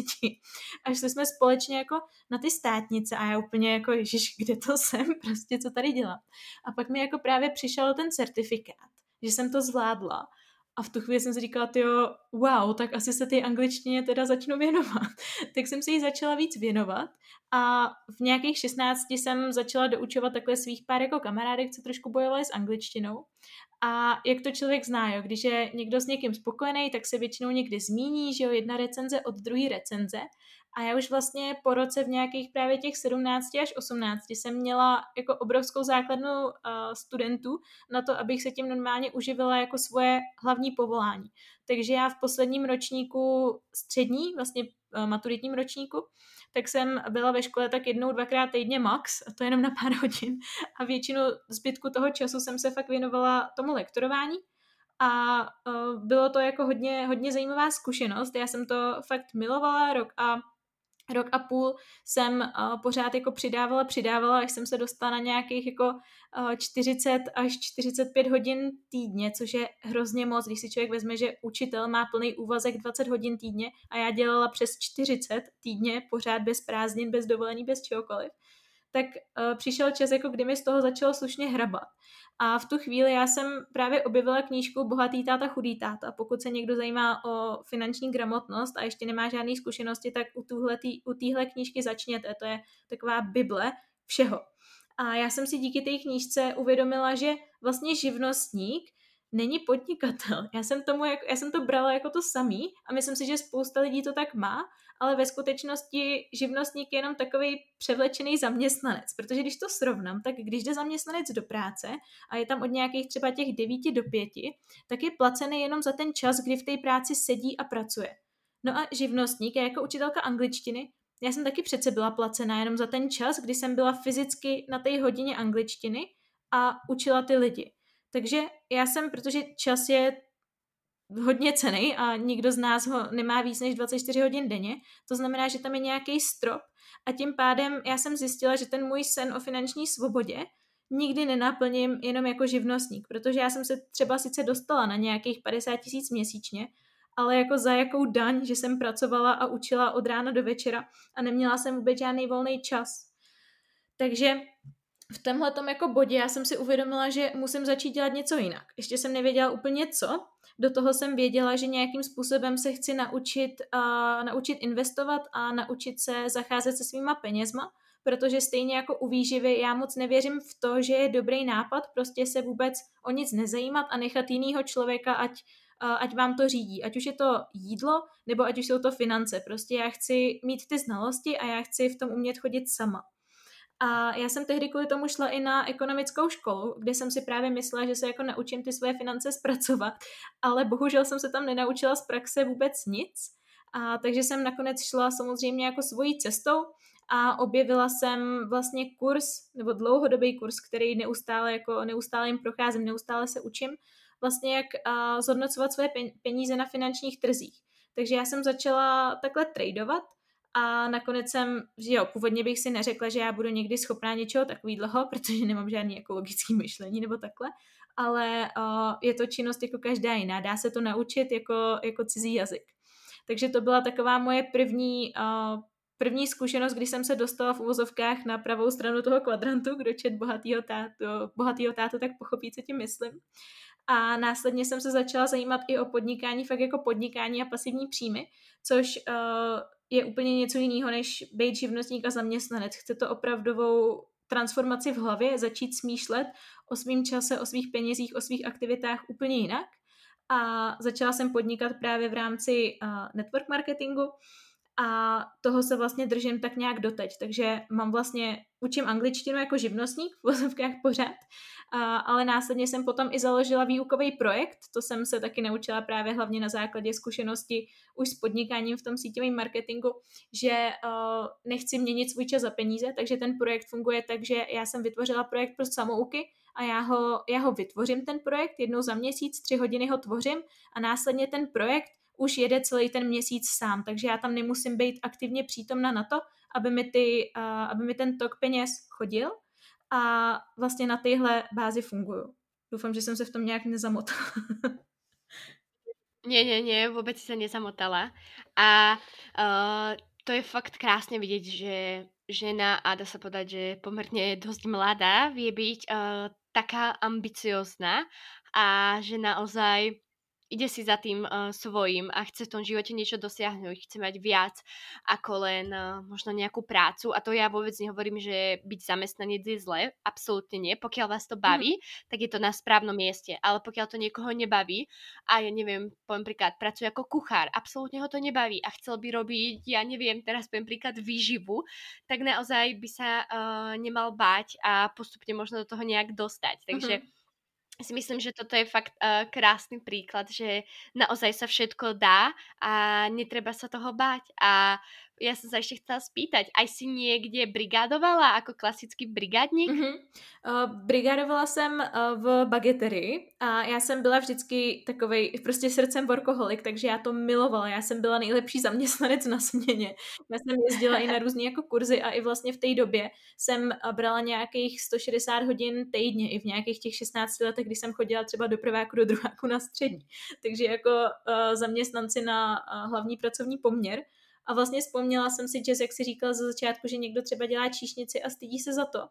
A šli jsme společně jako na ty státnice a já úplně jako ježiš, kde to jsem, prostě co tady dělám. A pak mi jako právě přišel ten certifikát, že jsem to zvládla. A v tu chvíli jsem si říkala, tyjo, wow, tak asi se té angličtině teda začnu věnovat. Tak jsem se jí začala víc věnovat a v nějakých 16 jsem začala doučovat takhle svých pár jako kamarádek, co trošku bojovali s angličtinou. A jak to člověk zná, jo, když je někdo s někým spokojený, tak se většinou někdy zmíní, že jo, jedna recenze od druhé recenze. A já už vlastně po roce v nějakých právě těch 17 až 18 jsem měla jako obrovskou základnu studentů na to, abych se tím normálně uživila jako svoje hlavní povolání. Takže já v posledním ročníku střední, vlastně maturitním ročníku, tak jsem byla ve škole tak jednou, dvakrát týdně max, a to jenom na pár hodin. A většinu zbytku toho času jsem se fakt věnovala tomu lektorování. A bylo to jako hodně, hodně zajímavá zkušenost. Já jsem to fakt milovala rok a půl jsem pořád jako přidávala, až jsem se dostala na nějakých jako 40 až 45 hodin týdně, což je hrozně moc, když si člověk vezme, že učitel má plný úvazek 20 hodin týdně a já dělala přes 40 týdně, pořád bez prázdnin, bez dovolení, bez čehokoliv. Tak přišel čas, jako kdy mi z toho začalo slušně hrabat. A v tu chvíli já jsem právě objevila knížku Bohatý táta, chudý táta. Pokud se někdo zajímá o finanční gramotnost a ještě nemá žádné zkušenosti, tak u téhle knížky začněte. To je taková bible všeho. A já jsem si díky té knížce uvědomila, že vlastně živnostník není podnikatel. Já jsem to brala jako to samý a myslím si, že spousta lidí to tak má, ale ve skutečnosti živnostník je jenom takový převlečený zaměstnanec, protože když to srovnám, tak když jde zaměstnanec do práce a je tam od nějakých třeba těch 9 do 5, tak je placený jenom za ten čas, kdy v té práci sedí a pracuje. No a živnostník, já jako učitelka angličtiny, já jsem taky přece byla placená jenom za ten čas, kdy jsem byla fyzicky na té hodině angličtiny a učila ty lidi. Takže já jsem, protože čas je hodně cenný a nikdo z nás ho nemá víc než 24 hodin denně, to znamená, že tam je nějaký strop a tím pádem já jsem zjistila, že ten můj sen o finanční svobodě nikdy nenaplním jenom jako živnostník, protože já jsem se třeba sice dostala na nějakých 50 000 měsíčně, ale jako za jakou daň, že jsem pracovala a učila od rána do večera a neměla jsem vůbec žádný volný čas. Takže v tomhletom jako bodě já jsem si uvědomila, že musím začít dělat něco jinak. Ještě jsem nevěděla úplně co, do toho jsem věděla, že nějakým způsobem se chci naučit investovat a naučit se zacházet se svýma penězma, protože stejně jako u výživy já moc nevěřím v to, že je dobrý nápad prostě se vůbec o nic nezajímat a nechat jinýho člověka, ať vám to řídí. Ať už je to jídlo, nebo ať už jsou to finance. Prostě já chci mít ty znalosti a já chci v tom umět chodit sama. A já jsem tehdy kvůli tomu šla i na ekonomickou školu, kde jsem si právě myslela, že se jako naučím ty svoje finance zpracovat, ale bohužel jsem se tam nenaučila z praxe vůbec nic, a takže jsem nakonec šla samozřejmě jako svojí cestou a objevila jsem vlastně kurz, nebo dlouhodobý kurz, který neustále jim procházím, neustále se učím, vlastně jak zhodnocovat svoje peníze na finančních trzích. Takže já jsem začala takhle tradovat. A nakonec jsem, původně bych si neřekla, že já budu někdy schopná něčeho takového, protože nemám žádný jako logický myšlení nebo takhle, ale je to činnost jako každá jiná, dá se to naučit jako cizí jazyk. Takže to byla taková moje první zkušenost, když jsem se dostala v uvozovkách na pravou stranu toho kvadrantu, kdo čet Bohatýho tátu, tak pochopí, co tím myslím. A následně jsem se začala zajímat i o podnikání, fakt jako podnikání a pasivní příjmy, což je úplně něco jiného, než být živnostník a zaměstnanec. Chce to opravdovou transformaci v hlavě, začít smýšlet o svým čase, o svých penězích, o svých aktivitách úplně jinak. A začala jsem podnikat právě v rámci network marketingu a toho se vlastně držím tak nějak doteď. Takže mám vlastně, učím angličtinu jako živnostník v vozovkách pořád, ale následně jsem potom i založila výukový projekt, to jsem se taky naučila právě hlavně na základě zkušenosti už s podnikáním v tom síťovém marketingu, že nechci měnit svůj čas za peníze, takže ten projekt funguje tak, že já jsem vytvořila projekt pro samouky a já ho vytvořím ten projekt, jednou za měsíc, 3 hodiny ho tvořím a následně ten projekt už jede celý ten měsíc sám, takže já tam nemusím být aktivně přítomna na to, aby mi ten tok peněz chodil a vlastně na téhle bázi funguju. Doufám, že jsem se v tom nějak nezamotala. Nie, vůbec si se nezamotala. A to je fakt krásně vidět, že žena, a dá sa povedať, že pomerne dosť mladá, vie byť taká ambiciózna a že naozaj ide si za tým svojím a chce v tom živote niečo dosiahnuť, chce mať viac ako len možno nejakú prácu. A to ja vôbec nehovorím, že byť zamestnanec je zle, absolútne nie. Pokiaľ vás to baví, tak je to na správnom mieste. Ale pokiaľ to niekoho nebaví a ja neviem, poviem príklad, pracuje ako kuchár, absolútne ho to nebaví a chcel by robiť, ja neviem, teraz poviem príklad výživu, tak naozaj by sa nemal báť a postupne možno do toho nejak dostať. Takže si myslím, že toto je fakt krásny príklad, že naozaj sa všetko dá a netreba sa toho báť. A ja som sa ešte chcela spýtať, aj si niekde brigádovala ako klasický brigádnik? Brigádovala jsem v bageterii a já jsem byla vždycky takovej prostě srdcem workoholik, takže já to milovala. Já jsem byla nejlepší zaměstnanec na směně. Já jsem jezdila i na různý jako kurzy a i vlastně v té době jsem brala nějakých 160 hodin týdně i v nějakých těch 16 letech, když jsem chodila třeba do prváku, do druháku na střední. Takže jako zaměstnanci na hlavní pracovní poměr. A vlastně vzpomněla jsem si, že jak si říkala za začátku, že někdo třeba dělá číšnici a stydí se za to,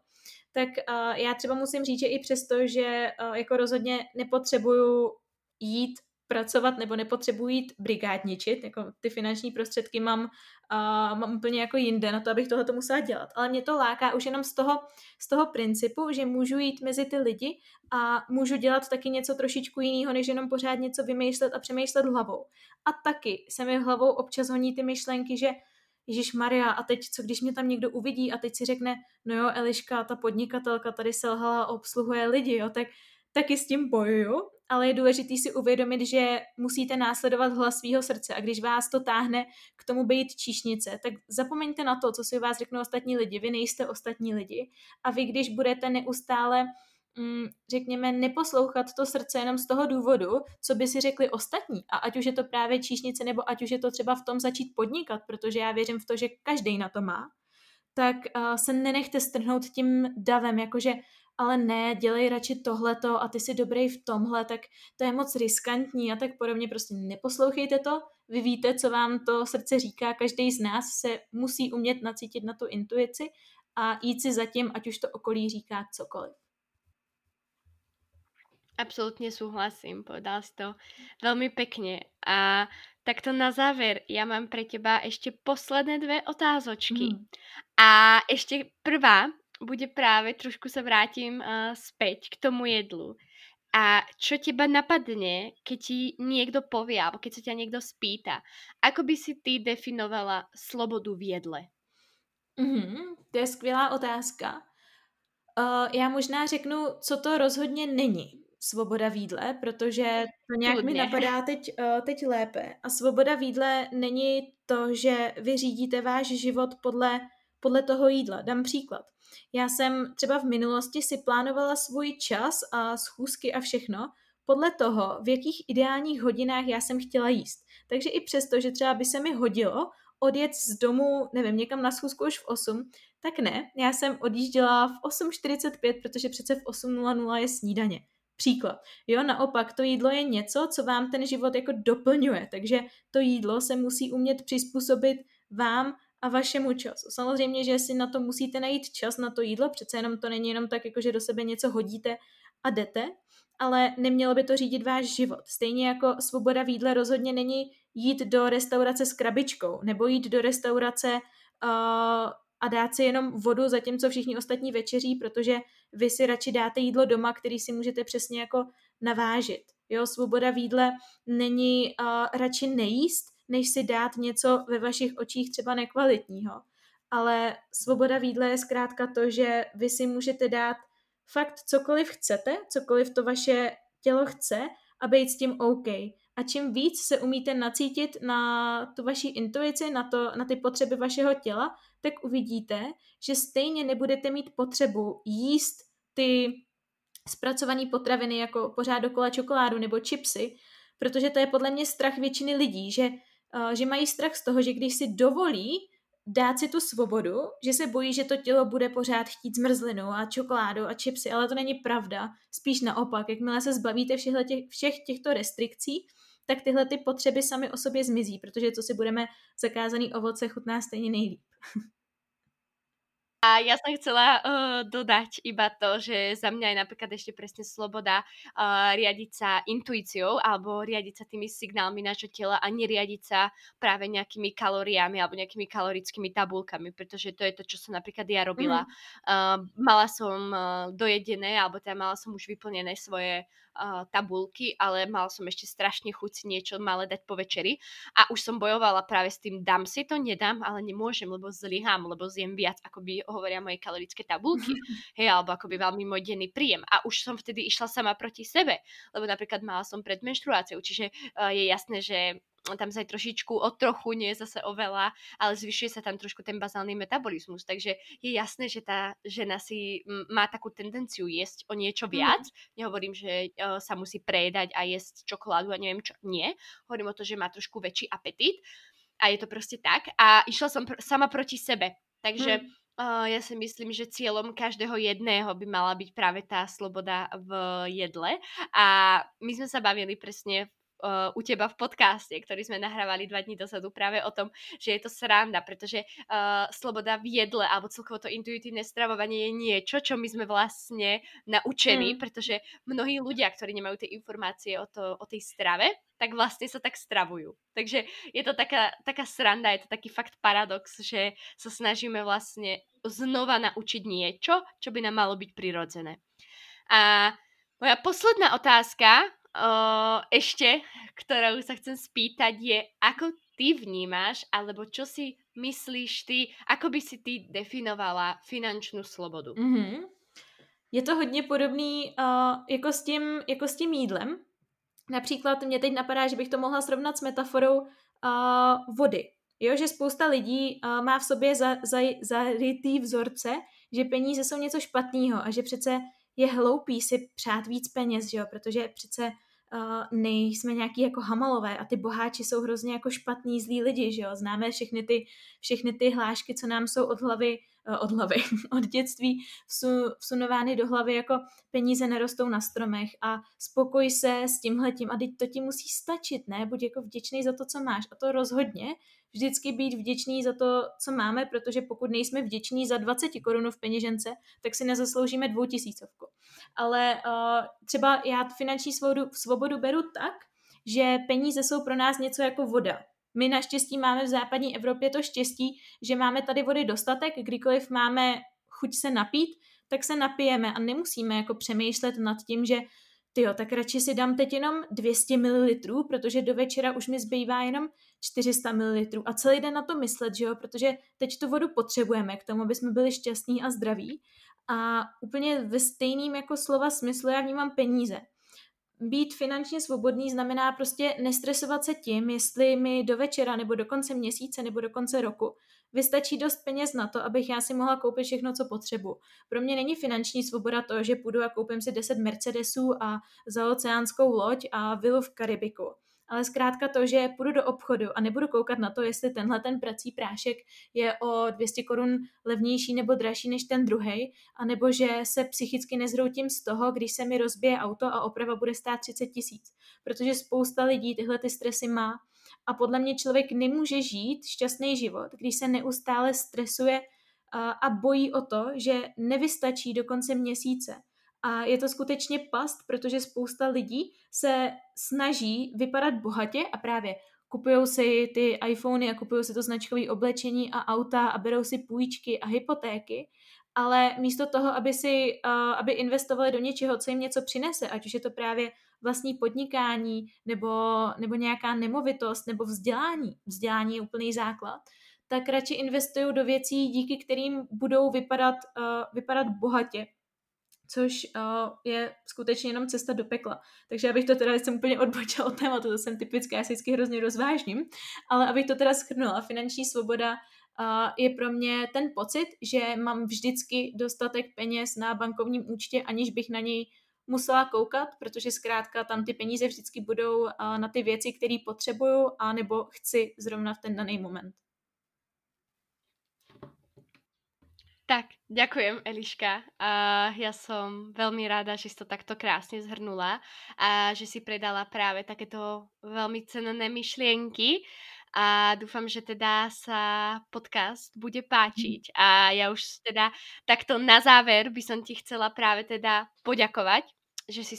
tak já třeba musím říct, že i přesto, že jako rozhodně nepotřebuju jít pracovat nebo nepotřebuji jít brigádničit, jako ty finanční prostředky mám úplně jako jinde na to, abych tohleto musela dělat. Ale mě to láká už jenom z toho principu, že můžu jít mezi ty lidi a můžu dělat taky něco trošičku jiného, než jenom pořád něco vymýšlet a přemýšlet hlavou. A taky se mi hlavou občas honí ty myšlenky, že ježišmaria, a teď co, když mě tam někdo uvidí a teď si řekne, no jo, Eliška, ta podnikatelka tady selhala a obsluhuje lidi, jo, tak taky s tím bojuju. Ale je důležité si uvědomit, že musíte následovat hlas svého srdce a když vás to táhne k tomu být číšnice, tak zapomeňte na to, co si o vás řeknou ostatní lidi, vy nejste ostatní lidi a vy, když budete neustále, řekněme, neposlouchat to srdce jenom z toho důvodu, co by si řekli ostatní a ať už je to právě číšnice nebo ať už je to třeba v tom začít podnikat, protože já věřím v to, že každý na to má, tak se nenechte strhnout tím davem, jakože ale ne, dělej radši tohleto a ty jsi dobrý v tomhle, tak to je moc riskantní a tak podobně. Prostě neposlouchejte to, vy víte, co vám to srdce říká, každý z nás se musí umět nacítit na tu intuici a jít si za tím, ať už to okolí říká cokoliv. Absolútne súhlasím, povedal si to veľmi pekne. A takto na záver, ja mám pre teba ešte posledné 2 otázočky. A ešte prvá bude práve, trošku sa vrátim späť k tomu jedlu. A čo teba napadne, keď ti niekto povie, alebo keď sa ťa niekto spýta, ako by si ty definovala slobodu v jedle? To je skvělá otázka. Já možná řeknu, co to rozhodně není. Svoboda v jídle, protože to nějak mi napadá teď lépe. A svoboda v jídle není to, že vy řídíte váš život podle toho jídla. Dám příklad. Já jsem třeba v minulosti si plánovala svůj čas a schůzky a všechno podle toho, v jakých ideálních hodinách já jsem chtěla jíst. Takže i přesto, že třeba by se mi hodilo odjet z domu, nevím, někam na schůzku už v 8, tak ne, já jsem odjížděla v 8:45, protože přece v 8:00 je snídaně. Příklad. Jo, naopak, to jídlo je něco, co vám ten život jako doplňuje, takže to jídlo se musí umět přizpůsobit vám a vašemu času. Samozřejmě, že si na to musíte najít čas, na to jídlo, přece jenom to není jenom tak, jako že do sebe něco hodíte a jdete, ale nemělo by to řídit váš život. Stejně jako svoboda v jídle rozhodně není jít do restaurace s krabičkou, nebo jít do restaurace a dát si jenom vodu, zatímco všichni ostatní večeří, protože vy si radši dáte jídlo doma, který si můžete přesně jako navážit. Jo, svoboda v jídle není radši nejíst, než si dát něco ve vašich očích třeba nekvalitního. Ale svoboda v jídle je zkrátka to, že vy si můžete dát fakt cokoliv chcete, cokoliv to vaše tělo chce a být s tím OK. A čím víc se umíte nacítit na tu vaši intuici, na ty potřeby vašeho těla, tak uvidíte, že stejně nebudete mít potřebu jíst ty zpracované potraviny jako pořád dokola čokoládu nebo chipsy, protože to je podle mě strach většiny lidí, že mají strach z toho, že když si dovolí dát si tu svobodu, že se bojí, že to tělo bude pořád chtít zmrzlinu a čokoládu a chipsy, ale to není pravda. Spíš naopak, jakmile se zbavíte všech těchto restrikcí, tak tyhle ty potřeby sami o sobě zmizí, protože co si budeme, zakázaný ovoce chutná stejně nejlíp. A ja som chcela dodať iba to, že za mňa je napríklad ešte presne sloboda riadiť sa intuíciou alebo riadiť sa tými signálmi nášho tela a neriadiť sa práve nejakými kalóriami alebo nejakými kalorickými tabulkami, pretože to je to, čo som napríklad ja robila. Mala som dojedené alebo teda mala som už vyplnené svoje tabulky, ale mala som ešte strašne chuť si niečo malé dať po večeri a už som bojovala práve s tým, dám si to, nedám, ale nemôžem, lebo zlyhám, lebo zjem viac, ako by hovoria moje kalorické tabulky, hej, alebo ako by mal môj denný príjem. A už som vtedy išla sama proti sebe, lebo napríklad mala som pred menštruáciou, čiže je jasné, že tam sa aj trošičku, o trochu, nie zase oveľa, ale zvyšuje sa tam trošku ten bazálny metabolizmus, takže je jasné, že tá žena si má takú tendenciu jesť o niečo viac. Nehovorím, že sa musí prejedať a jesť čokoládu a neviem čo, nie. Hovorím o to, že má trošku väčší apetít a je to proste tak. A išla som sama proti sebe, takže ja si myslím, že cieľom každého jedného by mala byť práve tá sloboda v jedle. A my sme sa bavili presne u teba v podcaste, ktorý sme nahrávali 2 dní dozadu práve o tom, že je to sranda, pretože sloboda v jedle alebo celkovo to intuitívne stravovanie je niečo, čo my sme vlastne naučení, pretože mnohí ľudia, ktorí nemajú tie informácie o tej strave, tak vlastne sa tak stravujú. Takže je to taká sranda, je to taký fakt paradox, že sa snažíme vlastne znova naučiť niečo, čo by nám malo byť prirodzené. A moja posledná otázka ešte, ktorou sa chcem spýtať, je, ako ty vnímaš, alebo čo si myslíš ty, ako by si ty definovala finančnú slobodu? Mm-hmm. Je to hodně podobný jako s tím jídlem. Například mě teď napadá, že bych to mohla srovnat s metaforou vody. Jo, že spousta lidí má v sobě zarytý vzorce, že peníze jsou něco špatného a že přece je hloupý si přát víc peněz, že jo? Protože přece nejsme nějaký jako hamalové a ty boháči jsou hrozně jako špatní, zlí lidi, že jo? Známe všechny ty hlášky, co nám jsou od dětství vsunovány do hlavy, jako peníze nerostou na stromech a spokoj se s tímhletím a teď to ti musí stačit, ne? Buď jako vděčný za to, co máš, a to rozhodně vždycky být vděčný za to, co máme, protože pokud nejsme vděční za 20 korun v peněžence, tak si nezasloužíme 2000. Ale třeba já finanční svobodu beru tak, že peníze jsou pro nás něco jako voda. My naštěstí máme v západní Evropě to štěstí, že máme tady vody dostatek, kdykoliv máme chuť se napít, tak se napijeme a nemusíme jako přemýšlet nad tím, že tyjo, tak radši si dám teď jenom 200 ml, protože do večera už mi zbývá jenom 400 ml a celý den na to myslet, že jo, protože teď tu vodu potřebujeme k tomu, aby jsme byli šťastní a zdraví. A úplně ve stejným jako slova smyslu já vnímám peníze. Být finančně svobodný znamená prostě nestresovat se tím, jestli mi do večera nebo do konce měsíce nebo do konce roku vystačí dost peněz na to, abych já si mohla koupit všechno, co potřebuji. Pro mě není finanční svoboda to, že půjdu a koupím si 10 Mercedesů a za oceánskou loď a vilu v Karibiku. Ale zkrátka to, že půjdu do obchodu a nebudu koukat na to, jestli tenhle ten prací prášek je o 200 korun levnější nebo dražší než ten druhej, anebo že se psychicky nezhroutím z toho, když se mi rozbije auto a oprava bude stát 30 000. Protože spousta lidí tyhle ty stresy má a podle mě člověk nemůže žít šťastný život, když se neustále stresuje a bojí o to, že nevystačí do konce měsíce. A je to skutečně past, protože spousta lidí se snaží vypadat bohatě a právě kupují si ty iPhony a kupují si to značkové oblečení a auta a berou si půjčky a hypotéky ale místo toho, aby investovali do něčeho, co jim něco přinese, ať už je to právě vlastní podnikání nebo nějaká nemovitost nebo vzdělání. Vzdělání je úplný základ. Tak radši investují do věcí, díky kterým budou vypadat bohatě. Což je skutečně jenom cesta do pekla. Takže abych to teda, jsem úplně odbočila od tématu, to jsem typická, já se vždycky hrozně rozvážním, ale abych to teda shrnula, finanční svoboda je pro mě ten pocit, že mám vždycky dostatek peněz na bankovním účtě, aniž bych na něj musela koukat, protože zkrátka tam ty peníze vždycky budou na ty věci, které potřebuju a nebo chci zrovna v ten daný moment. Tak, ďakujem, Eliška. Ja som veľmi rada, že si to takto krásne zhrnula a že si predala práve takéto veľmi cenné myšlienky a dúfam, že teda sa podcast bude páčiť. A ja už teda takto na záver by som ti chcela práve teda poďakovať, že si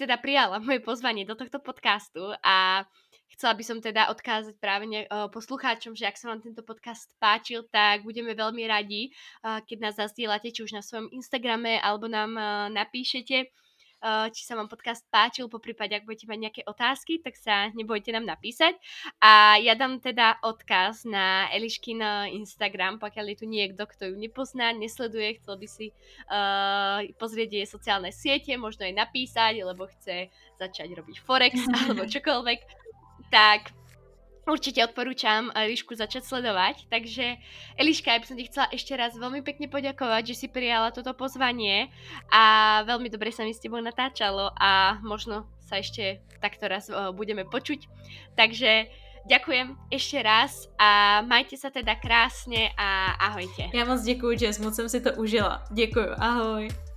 teda prijala moje pozvanie do tohto podcastu a chcela by som teda odkázať práve poslucháčom, že ak sa vám tento podcast páčil, tak budeme veľmi radi, keď nás zazdieľate, či už na svojom Instagrame, alebo nám napíšete, či sa vám podcast páčil, poprípade, ak budete mať nejaké otázky, tak sa nebojte nám napísať. A ja dám teda odkaz na Eliškin Instagram, pokiaľ je tu niekto, kto ju nepozná, nesleduje, chcel by si pozrieť jej sociálne siete, možno jej napísať, lebo chce začať robiť forex alebo čokoľvek. Tak určite odporúčam Elišku začať sledovať. Takže Eliška, ja by som ti chcela ešte raz veľmi pekne poďakovať, že si prijala toto pozvanie a veľmi dobre sa mi s tebou natáčalo a možno sa ešte takto raz budeme počuť. Takže ďakujem ešte raz a majte sa teda krásne a ahojte. Ja moc ďakujem, že moc som si to užila. Ďakujem, ahoj.